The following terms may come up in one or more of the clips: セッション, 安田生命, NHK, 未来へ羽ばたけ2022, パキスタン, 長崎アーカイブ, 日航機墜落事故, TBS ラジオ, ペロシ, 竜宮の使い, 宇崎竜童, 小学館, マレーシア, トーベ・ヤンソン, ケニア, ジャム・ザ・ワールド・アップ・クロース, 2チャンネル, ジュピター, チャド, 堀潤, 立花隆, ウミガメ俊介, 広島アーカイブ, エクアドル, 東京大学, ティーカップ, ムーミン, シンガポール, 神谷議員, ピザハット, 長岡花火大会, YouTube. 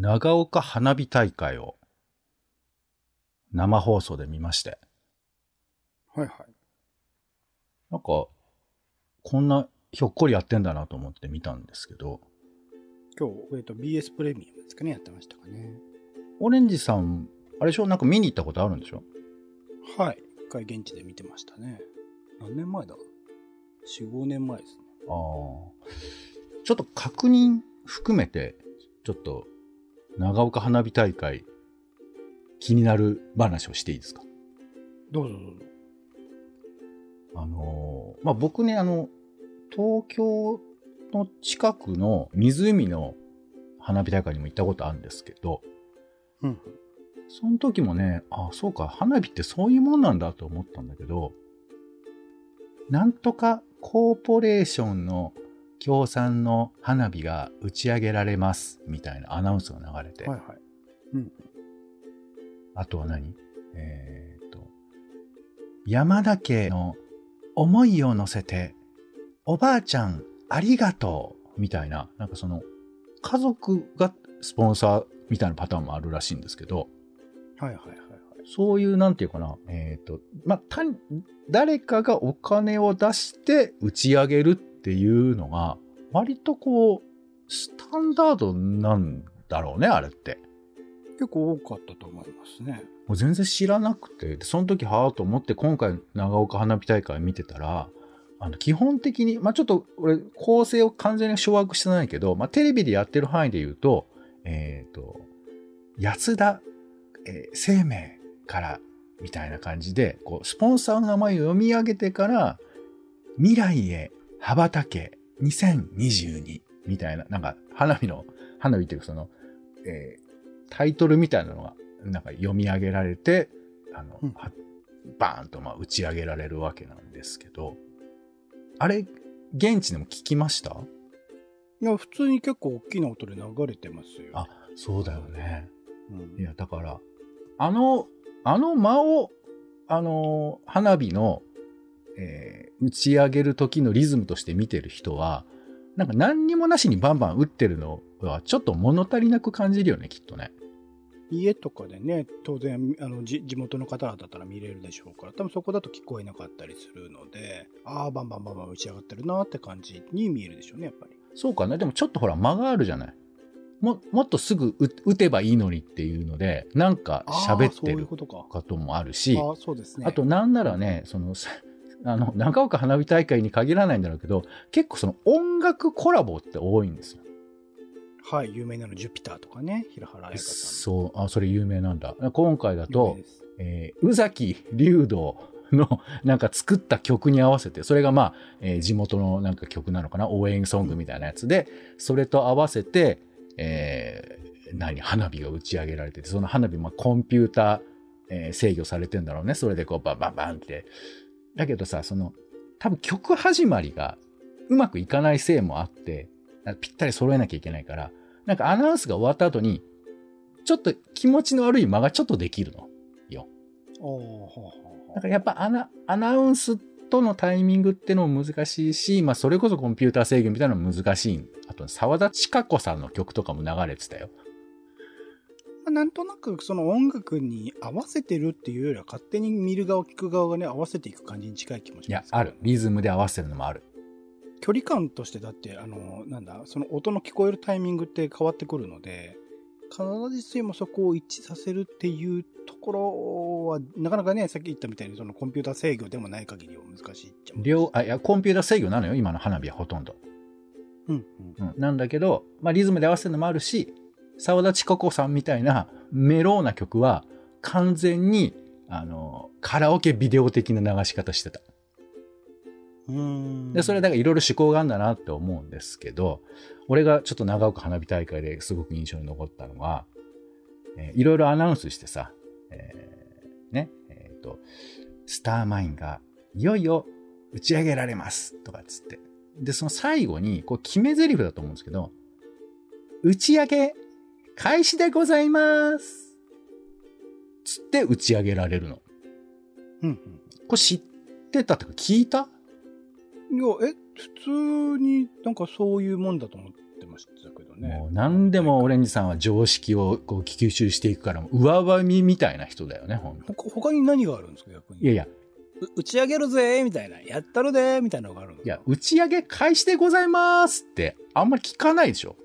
長岡花火大会を生放送で見まして。はいはい。なんか、こんなひょっこりやってんだなと思って見たんですけど。今日、BS プレミアムですかね、やってましたかね。オレンジさん、あれでしょ、なんか見に行ったことあるんでしょ？はい。一回現地で見てましたね。何年前だ？ 4,5 年前ですね。ああ。ちょっと確認含めて、ちょっと、長岡花火大会、気になる話をしていいですか？どうぞどうぞ。僕ね、東京の近くの湖の花火大会にも行ったことあるんですけど、うん。その時もね、あ、そうか、花火ってそういうもんなんだと思ったんだけど、なんとかコーポレーションの協賛の花火が打ち上げられますみたいなアナウンスが流れて、はいはい、うん、あとは何、山田家の思いを乗せておばあちゃんありがとうみたいな、なんかその家族がスポンサーみたいなパターンもあるらしいんですけど、はいはいはいはい、そういうなんていうかな、誰かがお金を出して打ち上げるっていうのが割とこうスタンダードなんだろうね、あれって。結構多かったと思いますね。もう全然知らなくて、その時はぁと思って今回長岡花火大会見てたら、基本的に、ちょっと俺構成を完全に掌握してないけど、テレビでやってる範囲で言うと、安田生命からみたいな感じでこうスポンサーの名前を読み上げてから未来へ羽ばたけ2022みたいな、なんか花火っていうかその、タイトルみたいなのがなんか読み上げられてうん、バーンと打ち上げられるわけなんですけど、あれ現地でも聞きました？いや普通に結構大きな音で流れてますよ。あ、そうだよね、うん、いやだからあの間を花火の、打ち上げる時のリズムとして見てる人はなんか何にもなしにバンバン打ってるのはちょっと物足りなく感じるよね、きっとね。家とかでね、当然地元の方々だったら見れるでしょうから、多分そこだと聞こえなかったりするので、バンバンバンバン打ち上がってるなって感じに見えるでしょうね、やっぱり。そうかね。でもちょっとほら間があるじゃない。もっとすぐ打てばいいのにっていうので、なんか喋ってることもあるし、あとなんならね、長岡花火大会に限らないんだろうけど、結構その音楽コラボって多いんですよ。はい、有名なのジュピターとかね、平原綾香さん。そう、それ有名なんだ。今回だと、宇崎竜童のなんか作った曲に合わせて、それが地元のなんか曲なのかな、応援ソングみたいなやつで、それと合わせて、花火が打ち上げられてて、その花火、コンピューター、制御されてんだろうね。それでこうバンバンバンって。だけどさ、多分曲始まりがうまくいかないせいもあって、ぴったり揃えなきゃいけないから、なんかアナウンスが終わった後に、ちょっと気持ちの悪い間がちょっとできるのよ。だからやっぱアナウンスとのタイミングってのも難しいし、それこそコンピューター制御みたいなのも難しい。あと沢田千佳子さんの曲とかも流れてたよ。なんとなくその音楽に合わせてるっていうよりは、勝手に見る側聞く側がね合わせていく感じに近い気もします、ね。いやある、リズムで合わせるのもある。距離感としてだってその音の聞こえるタイミングって変わってくるので、必ずしもそこを一致させるっていうところはなかなかね、さっき言ったみたいにそのコンピューター制御でもない限りは難しいっちゃう。コンピューター制御なのよ今の花火はほとんど。うんうんうん、なんだけど、リズムで合わせるのもあるし、沢田千佳子さんみたいなメローな曲は完全にカラオケビデオ的な流し方してた。でそれだからいろいろ趣向があるんだなって思うんですけど、俺がちょっと長岡花火大会ですごく印象に残ったのは、いろいろアナウンスしてさ、スターマインがいよいよ打ち上げられますとかっつって、でその最後にこう決め台詞だと思うんですけど、打ち上げ開始でございますつって打ち上げられるの。うんうん、これ知ってたとか聞いた？いや、普通になんかそういうもんだと思ってましたけどね。もう何でもオレンジさんは常識をこう吸収していくから、上ばみみたいな人だよね、ほんと。他に何があるんですか、逆に。いやいや。打ち上げるぜみたいな、やったるでみたいなのがあるの。いや、打ち上げ開始でございますってあんまり聞かないでしょ。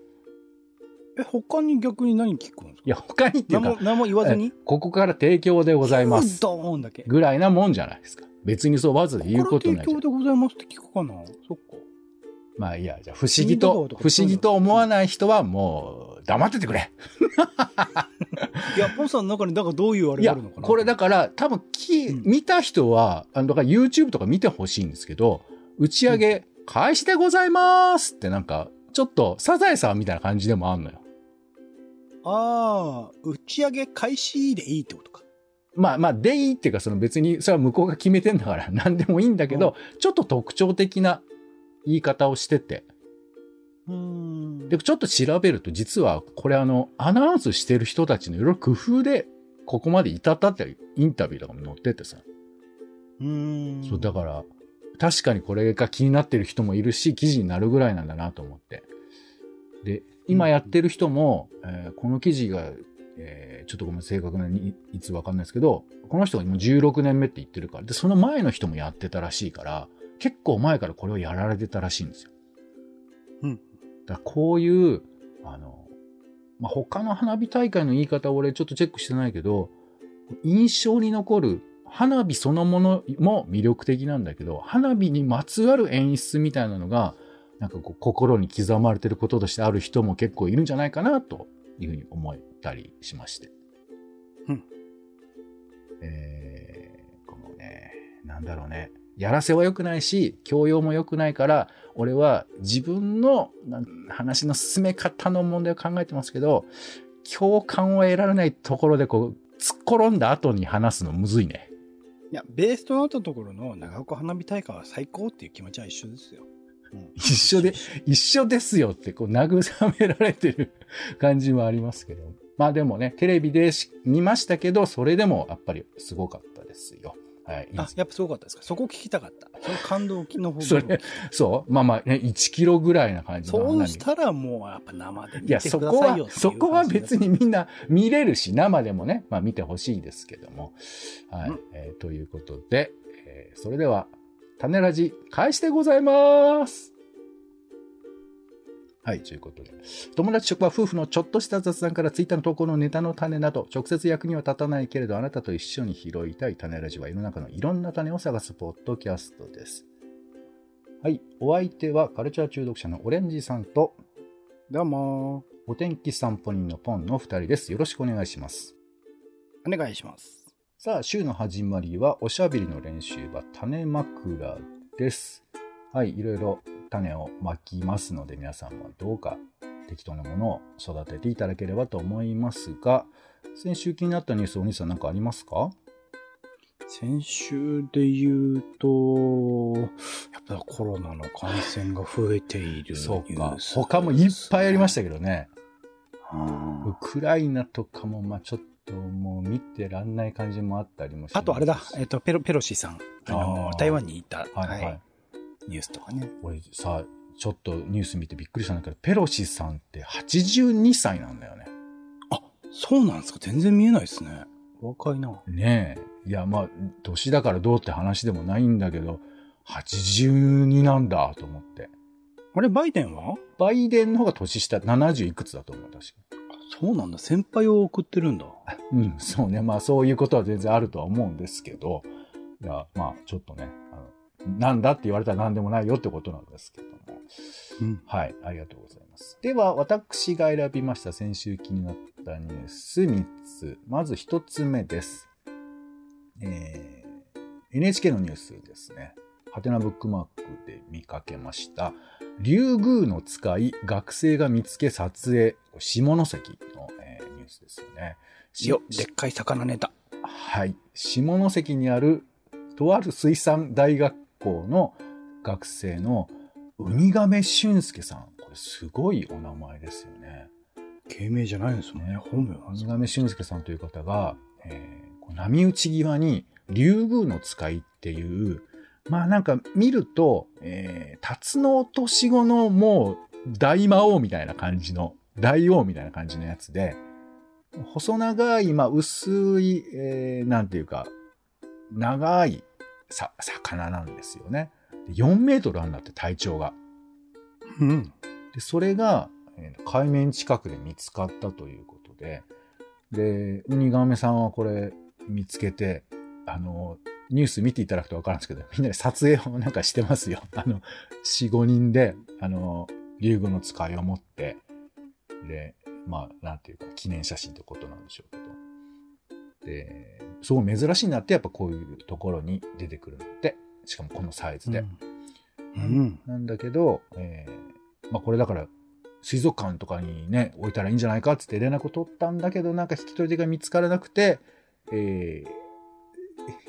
え、他に逆に何聞くんですか。いや、他にっていうか何も言わずにここから提供でございますドーンだけぐらいなもんじゃないですか。別にそうわざ言うことないじゃん。ここから提供でございますって聞くかな。そっか。まあいいや、じゃあ不思議と思わない人はもう黙っててくれ。いや、ポンさんの中にだからどういうあれがあるのかな。いや、これだから多分見た人はだから YouTube とか見てほしいんですけど、打ち上げ開始でございますってなんかちょっとサザエさんみたいな感じでもあんのよ。ああ、打ち上げ開始でいいってことか。まあまあでいいっていうか、その別にそれは向こうが決めてんだから何でもいいんだけど、うん、ちょっと特徴的な言い方をしてて、でちょっと調べると実はこれアナウンスしてる人たちのいろいろ工夫でここまで至ったってインタビューとかも載っててさ、そうだから確かにこれが気になってる人もいるし記事になるぐらいなんだなと思って、で今やってる人も、この記事が、ちょっとごめん正確なにいつわかんないですけど、この人がもう16年目って言ってるから、でその前の人もやってたらしいから。結構前からこれをやられてたらしいんですよ。うん。だからこういう、まあ、他の花火大会の言い方を俺ちょっとチェックしてないけど、印象に残る花火そのものも魅力的なんだけど、花火にまつわる演出みたいなのが、なんかこう心に刻まれてることとしてある人も結構いるんじゃないかなというふうに思ったりしまして。うん。このね、なんだろうね。やらせは良くないし、教養も良くないから、俺は自分の話の進め方の問題を考えてますけど、共感を得られないところでこう、突っ転んだ後に話すのむずいね。いや、ベースとなったところの長岡花火大会は最高っていう気持ちは一緒ですよ。うん、一緒ですよってこう慰められてる感じもありますけど。まあでもね、テレビで見ましたけど、それでもやっぱりすごかったですよ。はい、あ、やっぱすごかったですか。そこ聞きたかった。その感動の方それ、そう、まあまあね、1キロぐらいな感じの。そうしたらもうやっぱ生で見てくださいよっていう。いや、そこは別にみんな見れるし、生でもね、まあ見てほしいですけども。はい、ということで、それでは、種ラジ開始でございます。はい、ということで。友達、職場、夫婦のちょっとした雑談からツイッターの投稿のネタの種など、直接役には立たないけれど、あなたと一緒に拾いたい種ラジは世の中のいろんな種を探すポッドキャストです。はい、お相手はカルチャー中毒者のオレンジさんと、どうもお天気散歩人のポンの2人です。よろしくお願いします。お願いします。さあ、週の始まりはおしゃべりの練習場、種枕です。はい、いろいろ種をまきますので、皆さんはどうか適当なものを育てていただければと思いますが、先週気になったニュース、お兄さん何かありますか？先週で言うと、やっぱコロナの感染が増えている。そうか。他もいっぱいありましたけどね。ウクライナとかもまあちょっともう見てらんない感じもあったりもします。あとあれだ、ペロシさん、台湾に行った。はい、はいニュースとかね。俺さ、ちょっとニュース見てびっくりしたんだけど、ペロシさんって82歳なんだよね。あ、そうなんですか。全然見えないですね。若いな。ねえ。いや、まあ、年だからどうって話でもないんだけど、82なんだと思って。あれ、バイデンは？バイデンの方が年下、70いくつだと思う、確か。そうなんだ。先輩を送ってるんだ。うん、そうね。まあ、そういうことは全然あるとは思うんですけど、いや、まあ、ちょっとね、なんだって言われたら何でもないよってことなんですけども、うん、はい、ありがとうございます。では、私が選びました先週気になったニュース3つ。まず1つ目です。NHK のニュースですね。ハテナブックマークで見かけました。竜宮の使い、学生が見つけ撮影、下関の、ニュースですよね。でっかい魚ネタ。はい、下関にあるとある水産大学の学生のウミガメ俊介さん、これすごいお名前ですよね。芸名じゃないんですもんね。本名はウミガメ俊介さんという方が、波打ち際に竜宮の使いっていう、まあなんか見ると、タツノオトシゴのもう大魔王みたいな感じの大王みたいな感じのやつで、細長い、まあ、薄い、なんていうか、長い魚なんですよね。4メートルあるんだって、体長が。うん。で、それが、海面近くで見つかったということで、で、ウニガメさんはこれ見つけて、ニュース見ていただくと分かるんですけど、みんなで撮影をなんかしてますよ。4、5人で、竜宮の使いを持って、で、まあ、なんていうか、記念写真ってことなんでしょうけど。で、すごい珍しいなって、やっぱこういうところに出てくるのって、しかもこのサイズで。うんうん、なんだけど、まあ、これだから、水族館とかにね、置いたらいいんじゃないかって言って連絡を取ったんだけど、なんか引き取り手が見つからなくて、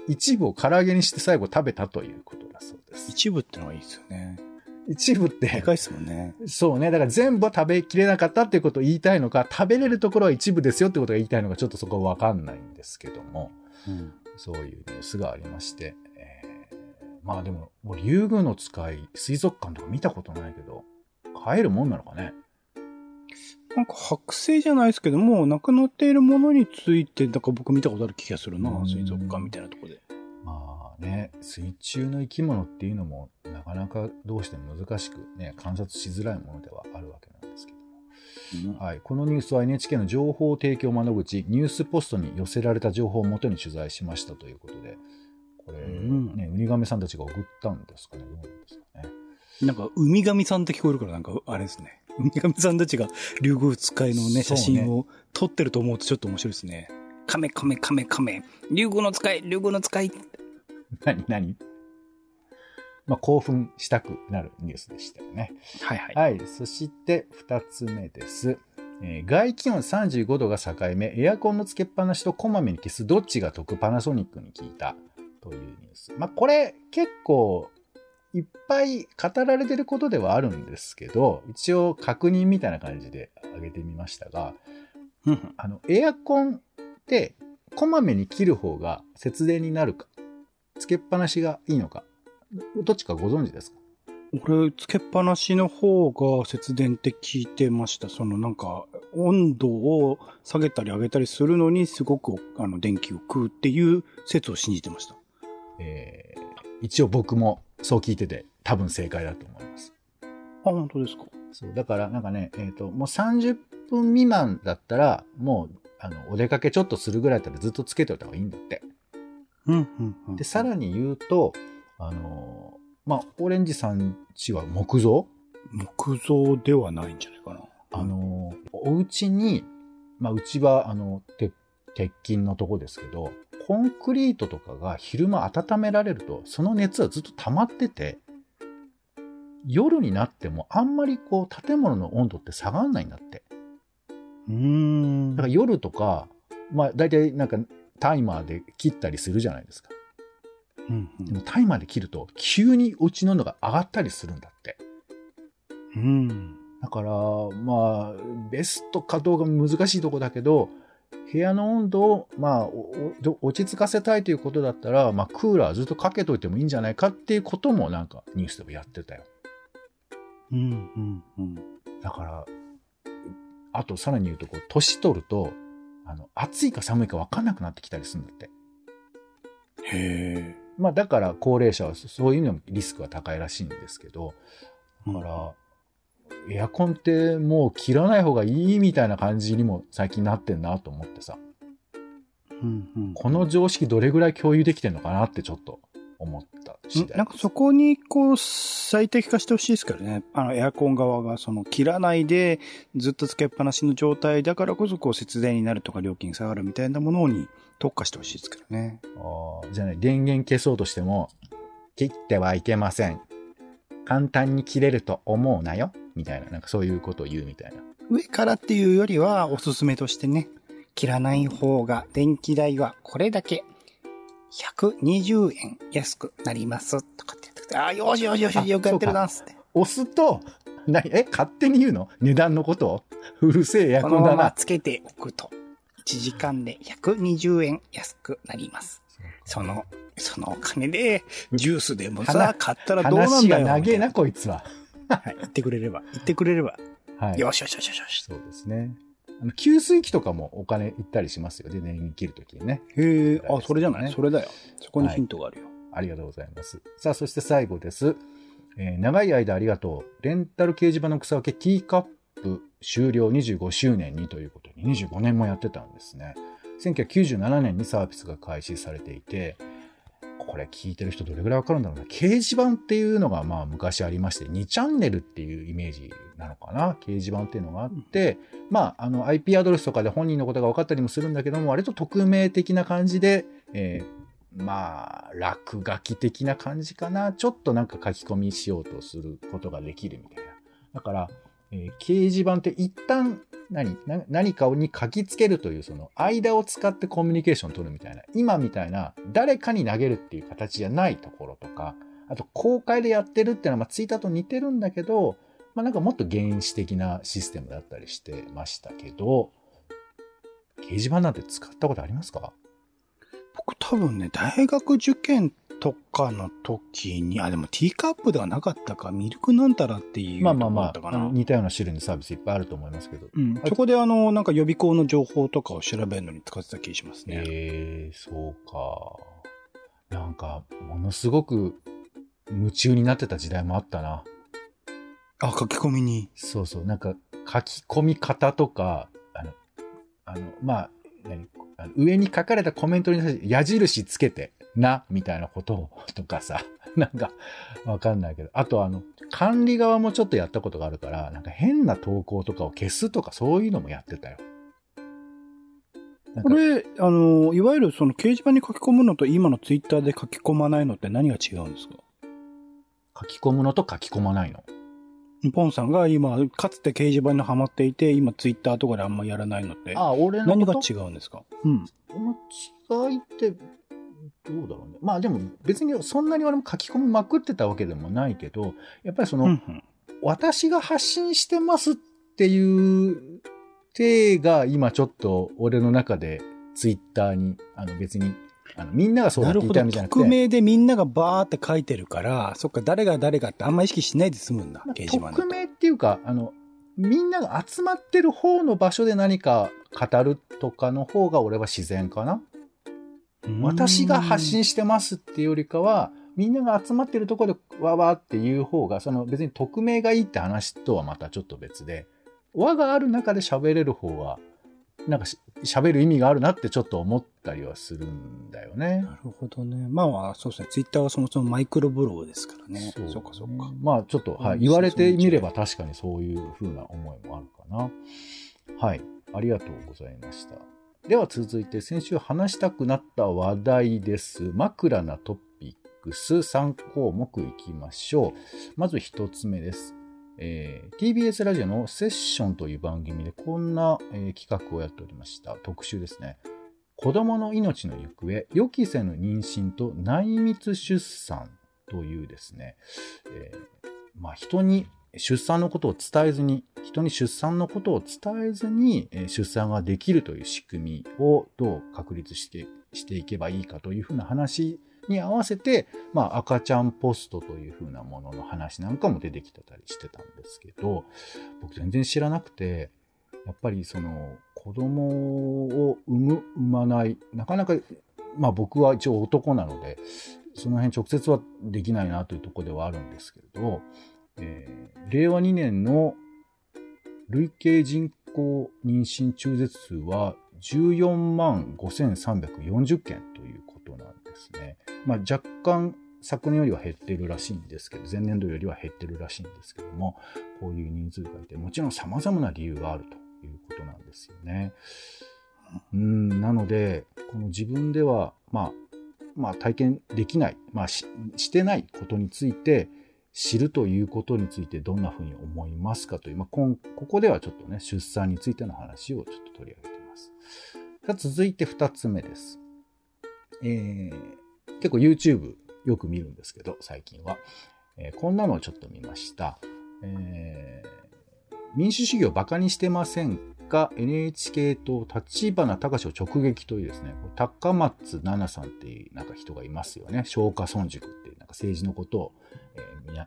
一部を唐揚げにして最後食べたということだそうです。一部ってのはいいですよね。一部って。でかいっすもんね。そうね。だから全部は食べきれなかったっていうことを言いたいのか、食べれるところは一部ですよってことが言いたいのか、ちょっとそこはわかんないんですけども、うん、そういうニュースがありまして。まあでも、竜宮の使い、水族館とか見たことないけど、飼えるもんなのかね。なんか剥製じゃないですけども、なくなっているものについて、なんか僕見たことある気がするな、水族館みたいなとこで。まあね、水中の生き物っていうのも、なかなかどうしても難しくね、観察しづらいものではあるわけなんですけども。うん、はい。このニュースは NHK の情報提供窓口、ニュースポストに寄せられた情報をもとに取材しましたということで、これ、ね、ウニガメさんたちが送ったんですかね、どうなんですかね。なんか、ウミガミさんって聞こえるから、なんか、あれですね。ウミガミさんたちが、竜宮使いのね、写真を撮ってると思うとちょっと面白いですね。カメカメカメカメ。竜宮の使い、竜宮の使い。何まあ、興奮したくなるニュースでしたよね。はいはい。はい。そして、二つ目です。外気温35度が境目、エアコンのつけっぱなしとこまめに消す、どっちが得、パナソニックに聞いた。というニュース。まあ、これ、結構、いっぱい語られてることではあるんですけど、一応確認みたいな感じで上げてみましたが、エアコンってこまめに切る方が節電になるか、つけっぱなしがいいのか、どっちかご存知ですか？俺、つけっぱなしの方が節電って聞いてました。そのなんか、温度を下げたり上げたりするのにすごく電気を食うっていう説を信じてました。一応僕もそう聞いてて多分正解だと思います。あ、本当ですか。そうだからなんかね、もう30分未満だったらもうお出かけちょっとするぐらいだったらずっとつけておいた方がいいんだって。うんうんうん。でさらに言うとまあオレンジさんちは木造？木造ではないんじゃないかな。お家にまあうちは鉄筋のとこですけど。コンクリートとかが昼間温められると、その熱はずっと溜まってて、夜になってもあんまりこう建物の温度って下がんないんだって。だから夜とか、まあ大体なんかタイマーで切ったりするじゃないですか。うんうん、でもタイマーで切ると急にお家の温度が上がったりするんだって。だからまあベストかどうか難しいとこだけど、部屋の温度を、まあ、落ち着かせたいということだったら、まあ、クーラーずっとかけといてもいいんじゃないかっていうことも、なんか、ニュースでもやってたよ。うん、うん、うん。だから、あと、さらに言うと、年取ると、暑いか寒いか分かんなくなってきたりするんだって。へえ。まあ、だから、高齢者は、そういうのもリスクは高いらしいんですけど、だから、エアコンってもう切らない方がいいみたいな感じにも最近なってんなと思ってさ、うんうん、この常識どれぐらい共有できてんのかなってちょっと思った次第。なんかそこにこう最適化してほしいですからね。エアコン側がその切らないでずっとつけっぱなしの状態だからこそこう節電になるとか料金下がるみたいなものに特化してほしいですからね。ああ、じゃあね、電源消そうとしても切ってはいけません。簡単に切れると思うなよ。みたいな、なんかそういうことを言うみたいな。上からっていうよりは、おすすめとしてね、切らない方が電気代はこれだけ、120円安くなります、とかって言って、ああ、よしよしよし、よくやってるな、つって。押すと、勝手に言うの？値段のことを？うるせえエアコンだな。このままつけておくと、1時間で120円安くなります。そのお金で、ジュースでもさ、買ったらどうなんだよ。話が長えな、こいつは。はい。言ってくれれば。はい、よしよしよしよし。そうですね。給水器とかもお金いったりしますよね。電源切るときにね。へえ、あ、それじゃない？それだよ。そこにヒントがあるよ、はい。ありがとうございます。さあ、そして最後です。長い間ありがとう。レンタル掲示板の草分けティーカップ終了25周年にということで、25年もやってたんですね。1997年にサービスが開始されていて、これ聞いてる人どれぐらい分かるんだろうな。掲示板っていうのがまあ昔ありまして、2チャンネルっていうイメージなのかな。掲示板っていうのがあって、まあ、IP アドレスとかで本人のことが分かったりもするんだけども、割と匿名的な感じで、まあ、落書き的な感じかな。ちょっとなんか書き込みしようとすることができるみたいな。だから、掲示板って一旦何かに書きつけるという、その間を使ってコミュニケーションを取るみたいな、今みたいな誰かに投げるっていう形じゃないところとか、あと公開でやってるっていうのは、まあ、ツイッターと似てるんだけど、まあ、なんかもっと原始的なシステムだったりしてましたけど、掲示板なんて使ったことありますか？僕多分ね、大学受験とかの時に、あ、でもティーカップではなかったか、ミルクなんたらっていうのがあったかな。まあまあまあ、似たような種類のサービスいっぱいあると思いますけど。うん、そこでなんか予備校の情報とかを調べるのに使ってた気がしますね。そうか。なんか、ものすごく夢中になってた時代もあったな。あ、書き込みに。そうそう、なんか書き込み方とか、まあ、上に書かれたコメントに対して矢印つけてなみたいなことをとかさ、なんかわかんないけど、あと管理側もちょっとやったことがあるから、なんか変な投稿とかを消すとか、そういうのもやってたよ。これいわゆるその掲示板に書き込むのと今のツイッターで書き込まないのって何が違うんですか？書き込むのと書き込まないの。ポンさんが今かつて掲示板にハマっていて、今ツイッターとかであんまやらないのって、ああ、俺の何が違うんですか？うん。この違いってどうだろうね。まあでも別にそんなに俺も書き込みまくってたわけでもないけど、やっぱりその、うんうん、私が発信してますっていう手が今ちょっと俺の中でツイッターに別に。みんながそうだって言ったみたいな。匿名でみんながバーって書いてるから、そっか、誰が誰かってあんま意識しないで済むんだ、掲示板。匿名っていうか、みんなが集まってる方の場所で何か語るとかの方が俺は自然かな。私が発信してますっていうよりかは、みんなが集まってるところでわわっていう方が、別に匿名がいいって話とはまたちょっと別で、輪がある中で喋れる方は、なんか喋る意味があるなってちょっと思ったりはするんだよね。なるほどね。まあそうですね。ツイッターはそもそもマイクロブログですからね。そうかそうか。まあちょっと、はい、言われてみれば確かにそういう風な思いもあるかな。はい、ありがとうございました。では続いて先週話したくなった話題です。枕なトピックス3項目いきましょう。まず1つ目です。TBS ラジオのセッションという番組でこんな、企画をやっておりました。特集ですね。子供の命の行方、予期せぬ妊娠と内密出産というですね、まあ、人に出産のことを伝えずに、出産ができるという仕組みをどう確立していけばいいかというふうな話に合わせて、まあ、赤ちゃんポストという風なものの話なんかも出てきてたりしてたんですけど、僕全然知らなくて、やっぱりその子供を産まない、なかなか、まあ僕は一応男なので、その辺直接はできないなというところではあるんですけれど、令和2年の累計人口妊娠中絶数は145,340 件ということなんですね。まあ、若干昨年よりは減ってるらしいんですけど、前年度よりは減ってるらしいんですけども、こういう人数がいて、もちろん様々な理由があるということなんですよね。なので、この自分では、まあ体験できない、まあ、してないことについて知るということについてどんなふうに思いますかという、まあ、ここではちょっとね、出産についての話をちょっと取り上げています。さあ続いて2つ目です。結構 YouTube よく見るんですけど、最近は、こんなのをちょっと見ました。民主主義をバカにしてませんか？ NHK 党立花隆を直撃というですね、高松菜奈さんっていうなんか人がいますよね。松下村塾っていうなんか政治のことを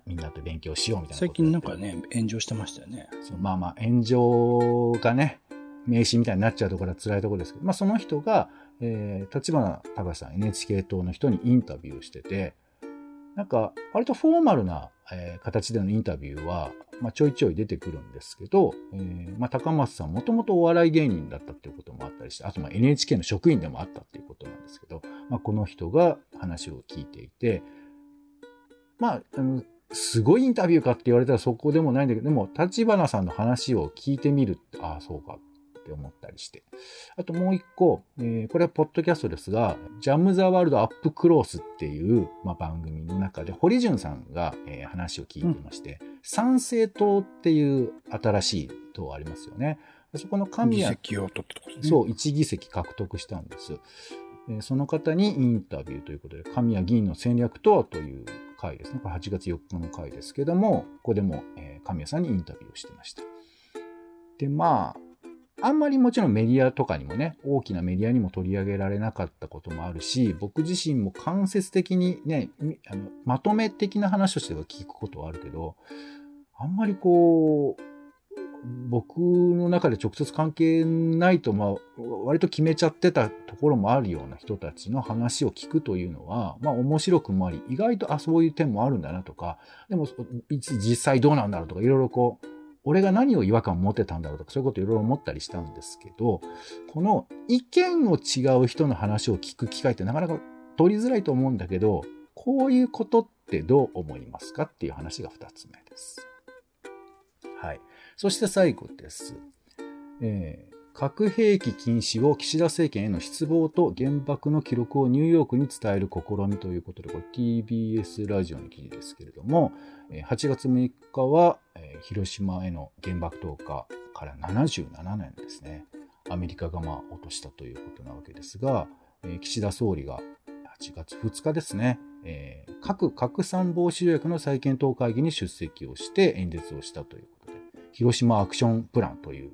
みんなと勉強しようみたいなこと。最近なんかね、炎上してましたよね。そう、まあまあ炎上がね、名刺みたいになっちゃうところは辛いところですけど、まあ、その人が、立花隆さん NHK 党の人にインタビューしてて、なんか割とフォーマルな、形でのインタビューは、まあ、ちょいちょい出てくるんですけど、まあ、高松さんもともとお笑い芸人だったっていうこともあったりして、あとまあ NHK の職員でもあったっていうことなんですけど、まあ、この人が話を聞いていて、まあ、すごいインタビューかって言われたらそこでもないんだけど、でも立花さんの話を聞いてみるって、ああそうかって思ったりして、あともう一個、これはポッドキャストですが、ジャム・ザ・ワールド・アップ・クロースっていう、まあ、番組の中で堀潤さんが、話を聞いてまして、参政党っていう新しい党ありますよね。そこの議席を取ってとこですね。そう、1議席獲得したんです。その方にインタビューということで、神谷議員の戦略とはという回ですね。これ8月4日の回ですけども、ここでも神谷さんにインタビューをしてました。で、まああんまりもちろんメディアとかにもね、大きなメディアにも取り上げられなかったこともあるし、僕自身も間接的にね、まとめ的な話としては聞くことはあるけど、あんまりこう僕の中で直接関係ないと、まあ、割と決めちゃってたところもあるような人たちの話を聞くというのは、まあ面白くもあり、意外と、あ、そういう点もあるんだなとか、でも実際どうなんだろうとか、いろいろこう、俺が何を違和感を持ってたんだろうとか、そういうこといろいろ思ったりしたんですけど、この意見を違う人の話を聞く機会ってなかなか取りづらいと思うんだけど、こういうことってどう思いますかっていう話が2つ目です。はい。そして最後です、核兵器禁止を岸田政権への失望と原爆の記録をニューヨークに伝える試みということで、これ TBS ラジオの記事ですけれども、8月6日は広島への原爆投下から77年ですね。アメリカがまあ落としたということなわけですが、岸田総理が8月2日ですね、核拡散防止条約の再検討会議に出席をして演説をしたということで、広島アクションプランという、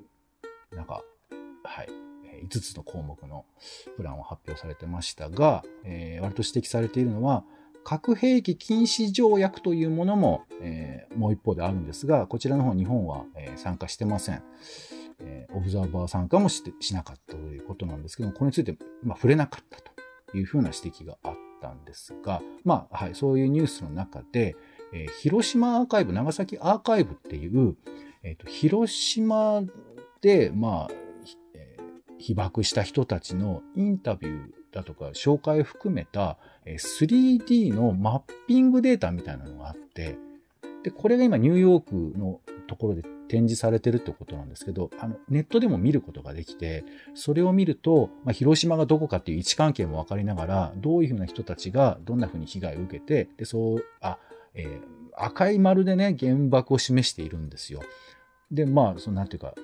なんか、はい、5つの項目のプランを発表されてましたが、割と指摘されているのは、核兵器禁止条約というものも、もう一方であるんですが、こちらの方日本は、参加してません。オブザーバー参加もしなかったということなんですけども、これについて、まあ、触れなかったというふうな指摘があったんですが、まあ、はい、そういうニュースの中で、広島アーカイブ、長崎アーカイブっていう、広島で、まあ被爆した人たちのインタビューだとか紹介を含めた 3D のマッピングデータみたいなのがあって、でこれが今ニューヨークのところで展示されてるってことなんですけど、ネットでも見ることができて、それを見ると、まあ、広島がどこかっていう位置関係も分かりながら、どういうふうな人たちがどんなふうに被害を受けて、でそう赤い丸でね、原爆を示しているんですよ。で、まあ、そのなんていうか、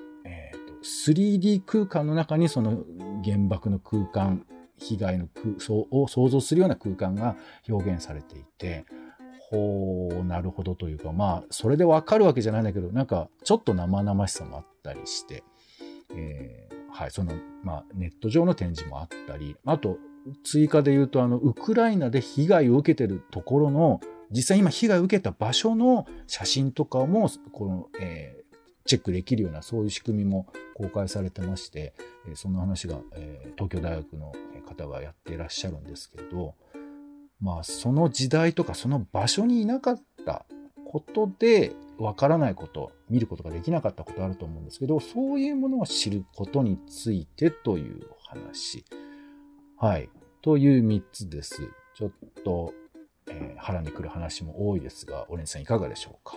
3D 空間の中にその原爆の空間、被害のを想像するような空間が表現されていて、ほう、なるほどというか、まあ、それでわかるわけじゃないんだけど、なんか、ちょっと生々しさもあったりして、はい、その、まあ、ネット上の展示もあったり、あと、追加で言うと、ウクライナで被害を受けてるところの、実際今被害を受けた場所の写真とかもこの、チェックできるようなそういう仕組みも公開されてまして、そんな話が、東京大学の方がやっていらっしゃるんですけれど、まあ、その時代とかその場所にいなかったことでわからないこと、見ることができなかったことあると思うんですけど、そういうものを知ることについてというお話。はい。という3つです。ちょっと腹にくる話も多いですが、オレンジさんいかがでしょうか。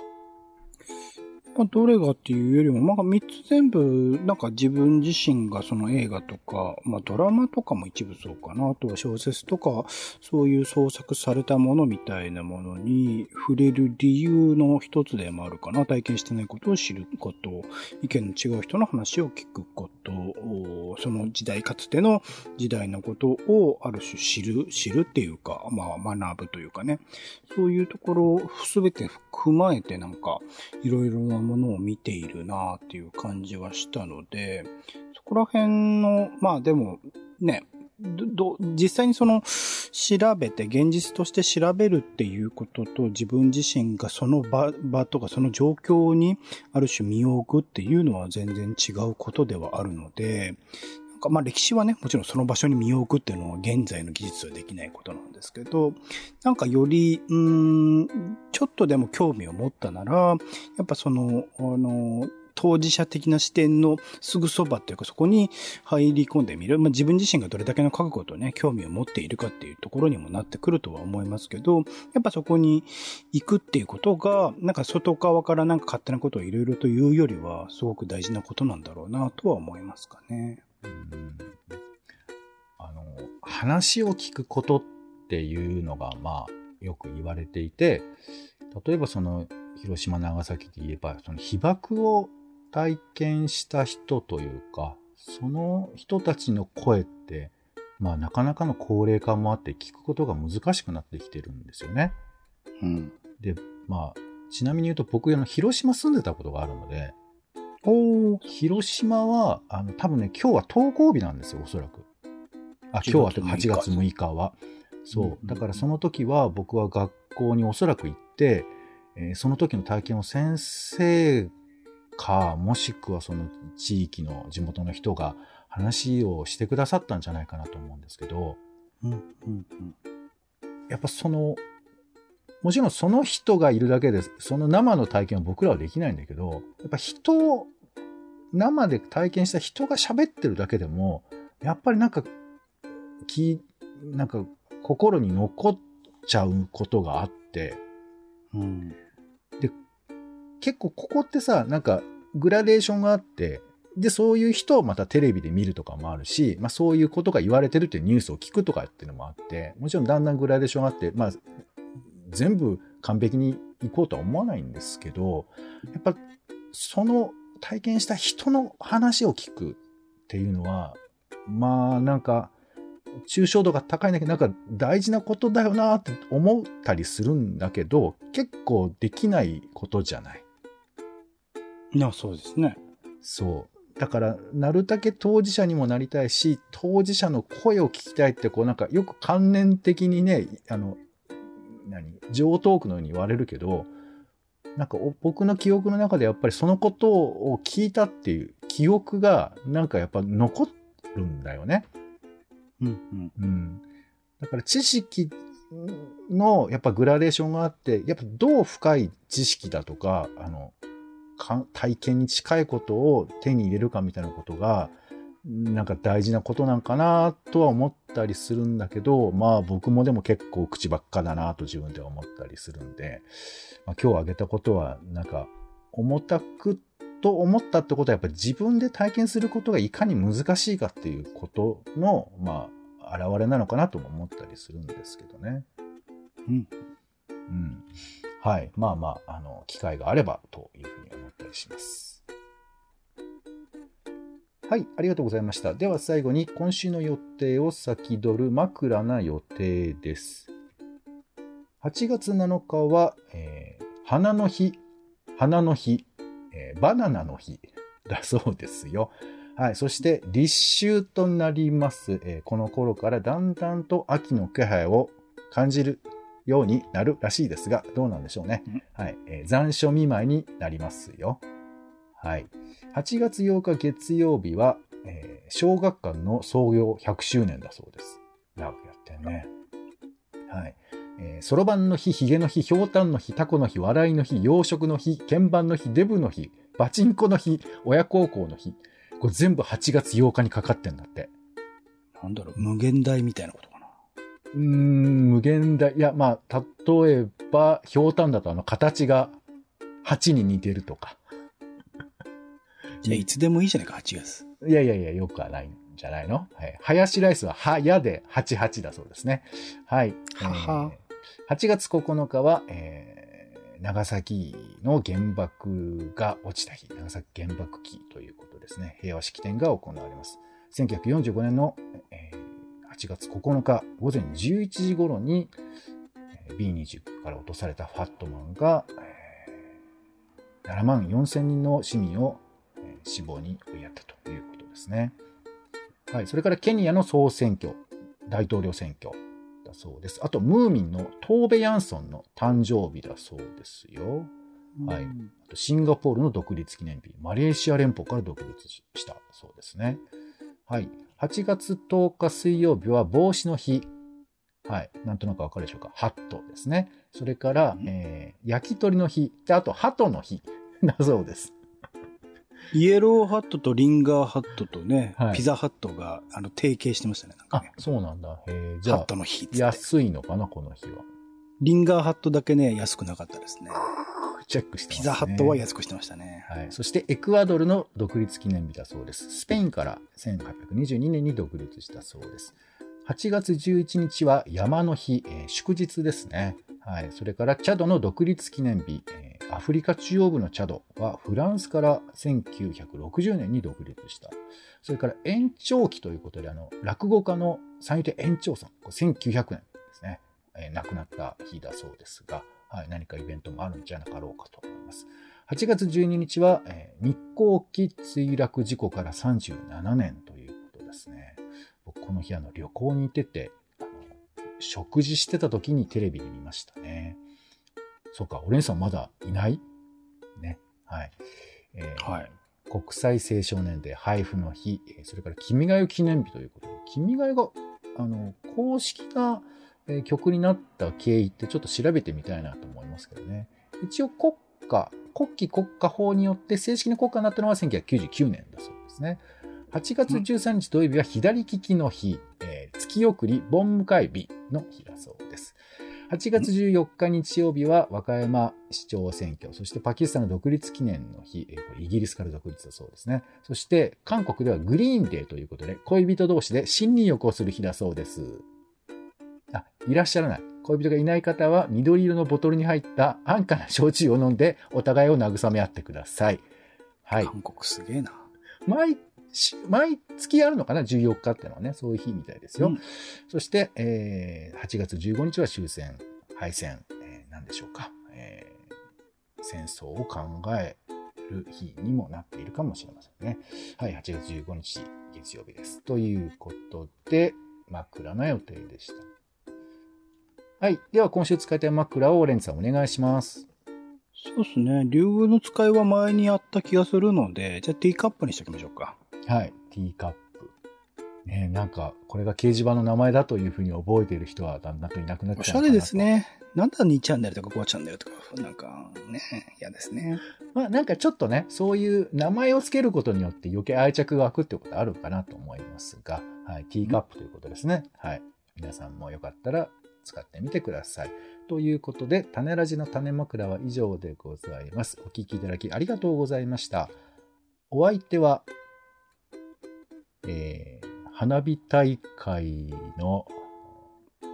まあ、どれがっていうよりも、まあ、3つ全部なんか自分自身がその映画とか、まあ、ドラマとかも一部そうかな、あとは小説とかそういう創作されたものみたいなものに触れる理由の一つでもあるかな。体験してないことを知ること、意見の違う人の話を聞くこと、その時代、かつての時代のことをある種知るっていうか、まあ、学ぶというかね、そういうところを全て含まえてなんかいろいろなものを見ているなっていう感じはしたので、そこら辺のまあでもね、実際にその調べて現実として調べるっていうことと自分自身がその場とかその状況にある種身を置くっていうのは全然違うことではあるので、なんかまあ歴史はね、もちろんその場所に身を置くっていうのは現在の技術はできないことなんですけど、なんかよりちょっとでも興味を持ったならやっぱその当事者的な視点のすぐそばというかそこに入り込んでみる、まあ、自分自身がどれだけの覚悟とね興味を持っているかっていうところにもなってくるとは思いますけど、やっぱそこに行くっていうことがなんか外側からなんか勝手なことをいろいろと言うよりはすごく大事なことなんだろうなとは思いますかね。話を聞くことっていうのがまあよく言われていて、例えばその広島長崎で言えばその被爆を体験した人というかその人たちの声って、まあ、なかなかの高齢化もあって聞くことが難しくなってきてるんですよね、うん、で、まあ、ちなみに言うと僕広島住んでたことがあるので、広島は多分ね今日は登校日なんですよおそらく。今日は8月6日はそうだからその時は僕は学校におそらく行って、その時の体験を先生がもしくはその地域の地元の人が話をしてくださったんじゃないかなと思うんですけど、うんうんうん、やっぱそのもちろんその人がいるだけでその生の体験は僕らはできないんだけど、やっぱ生で体験した人が喋ってるだけでもやっぱりなんか心に残っちゃうことがあって、うん結構ここってさなんかグラデーションがあってでそういう人をまたテレビで見るとかもあるし、まあ、そういうことが言われてるっていうニュースを聞くとかっていうのもあってもちろんだんだんグラデーションがあって、まあ、全部完璧にいこうとは思わないんですけど、やっぱその体験した人の話を聞くっていうのはまあなんか抽象度が高いんだけどなんか大事なことだよなって思ったりするんだけど結構できないことじゃない。あ、そうですね。そうだからなるだけ当事者にもなりたいし当事者の声を聞きたいってこうなんかよく観念的にね常套句のように言われるけどなんか僕の記憶の中でやっぱりそのことを聞いたっていう記憶がなんかやっぱ残るんだよね。うんうんうん、だから知識のやっぱグラデーションがあってやっぱどう深い知識だとか体験に近いことを手に入れるかみたいなことがなんか大事なことなんかなとは思ったりするんだけど、まあ僕もでも結構口ばっかだなと自分では思ったりするんで、まあ、今日挙げたことはなんか重たくと思ったってことはやっぱり自分で体験することがいかに難しいかっていうことのまあ表れなのかなとも思ったりするんですけどね。うんうんはいまあまあ機会があればというふうに思ったりします。はいありがとうございました。では最後に今週の予定を先取る枕な予定です。8月7日は、花の日。バナナの日だそうですよ、はい、そして立秋となります、この頃からだんだんと秋の気配を感じるようになるらしいですがどうなんでしょうね、はい残暑見舞いになりますよ、はい、8月8日月曜日は、小学館の創業100周年だそうです。ラブやってんね。はいそろばんの日、ひげの日、ひょうたんの日、たこの日、笑いの日、洋食の日、鍵盤の日、デブの日、パチンコの日、親孝行の日、これ全部8月8日にかかってんだって。なんだろう、無限大みたいなことかな。無限大、いやまあ例えばひょうたんだと形が8に似てるとかじゃあいつでもいいじゃないか8月。いやいやいやよくはないじゃないの、はい、ハヤシライスははやで88だそうですね。はいは8月9日は、長崎の原爆が落ちた日、長崎原爆期ということですね。平和式典が行われます。1945年の、8月9日午前11時頃に B29 から落とされたファットマンが、7万4000人の市民を、死亡に追いやったということですね。はい、それからケニアの総選挙大統領選挙だそうです。あとムーミンのトーベ・ヤンソンの誕生日だそうですよ。はい、あとシンガポールの独立記念日、マレーシア連邦から独立したそうですね。はい、8月10日水曜日は帽子の日。はい、なんとなくわかるでしょうか。ハットですね。それから、焼き鳥の日。で、あと、ハトの日だそうです。イエローハットとリンガーハットとね、はい、ピザハットが提携してましたね。なんかね、あ、そうなんだ。じゃあハットの日っつって。安いのかな、この日は。リンガーハットだけね、安くなかったですね。チェックしてますね。ピザハットは安くしてましたね。はい。そしてエクアドルの独立記念日だそうです。スペインから1822年に独立したそうです。8月11日は山の日、祝日ですね。はい。それからチャドの独立記念日、アフリカ中央部のチャドはフランスから1960年に独立した。それから延長期ということで、落語家の三遊亭延長さん、1900年ですね、亡くなった日だそうですが、はい、何かイベントもあるんじゃなかろうかと思います。8月12日は、日航機墜落事故から37年ということですね。僕この日旅行に行ってて、食事してた時にテレビで見ましたね。そうか、オレンさんまだいないね。はい。はい、国際青少年デー、配布の日、それから君が代記念日ということで、君が代が公式な曲になった経緯ってちょっと調べてみたいなと思いますけどね。一応国家法によって正式な国家になったのは1999年だそうですね。8月13日土曜日は左利きの日、月送り盆迎え日の日だそうです。8月14日日曜日は和歌山市長選挙、そしてパキスタンの独立記念の日、これイギリスから独立だそうですね。そして韓国ではグリーンデーということで、恋人同士で森林浴をする日だそうです。あ、いらっしゃらない。恋人がいない方は緑色のボトルに入った安価な焼酎を飲んでお互いを慰め合ってください。はい。韓国すげえな。毎月あるのかな ?14 日ってのはね、そういう日みたいですよ。うん、そして、8月15日は終戦、敗戦、何でしょうか、戦争を考える日にもなっているかもしれませんね。はい、8月15日月曜日です。ということで、枕な予定でした。はい、では今週使いたい枕をオレンジさんお願いします。そうですね、竜宮の使いは前にやった気がするので、じゃあティーカップにしておきましょうか。はい、ティーカップ。ね、なんか、これが掲示板の名前だというふうに覚えている人はだんだんといなくなっちゃう。おしゃれですね。なんだ2チャンネルとか5チャンネルとか、なんかね、嫌ですね。なんかちょっとね、そういう名前をつけることによって余計愛着が湧くってことあるかなと思いますが、はい、ティーカップということですね。はい。皆さんもよかったら使ってみてください。ということで、種ラジの種枕は以上でございます。お聞きいただきありがとうございました。お相手は、花火大会の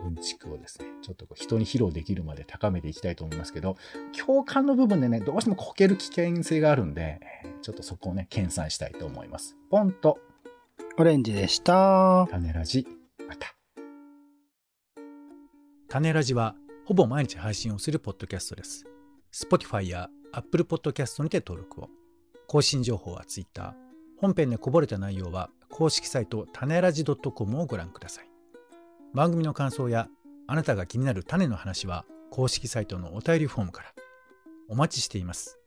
うんちくをですね、ちょっとこう人に披露できるまで高めていきたいと思いますけど、共感の部分でね、どうしてもこける危険性があるんで、ちょっとそこをね、研鑽したいと思います。ポンとオレンジでした。種ラジ、また。種ラジはほぼ毎日配信をするポッドキャストです。Spotify や Apple Podcast にて登録を。更新情報は Twitter。本編でこぼれた内容は公式サイト種ラジ .com をご覧ください。番組の感想やあなたが気になる種の話は公式サイトのお便りフォームからお待ちしています。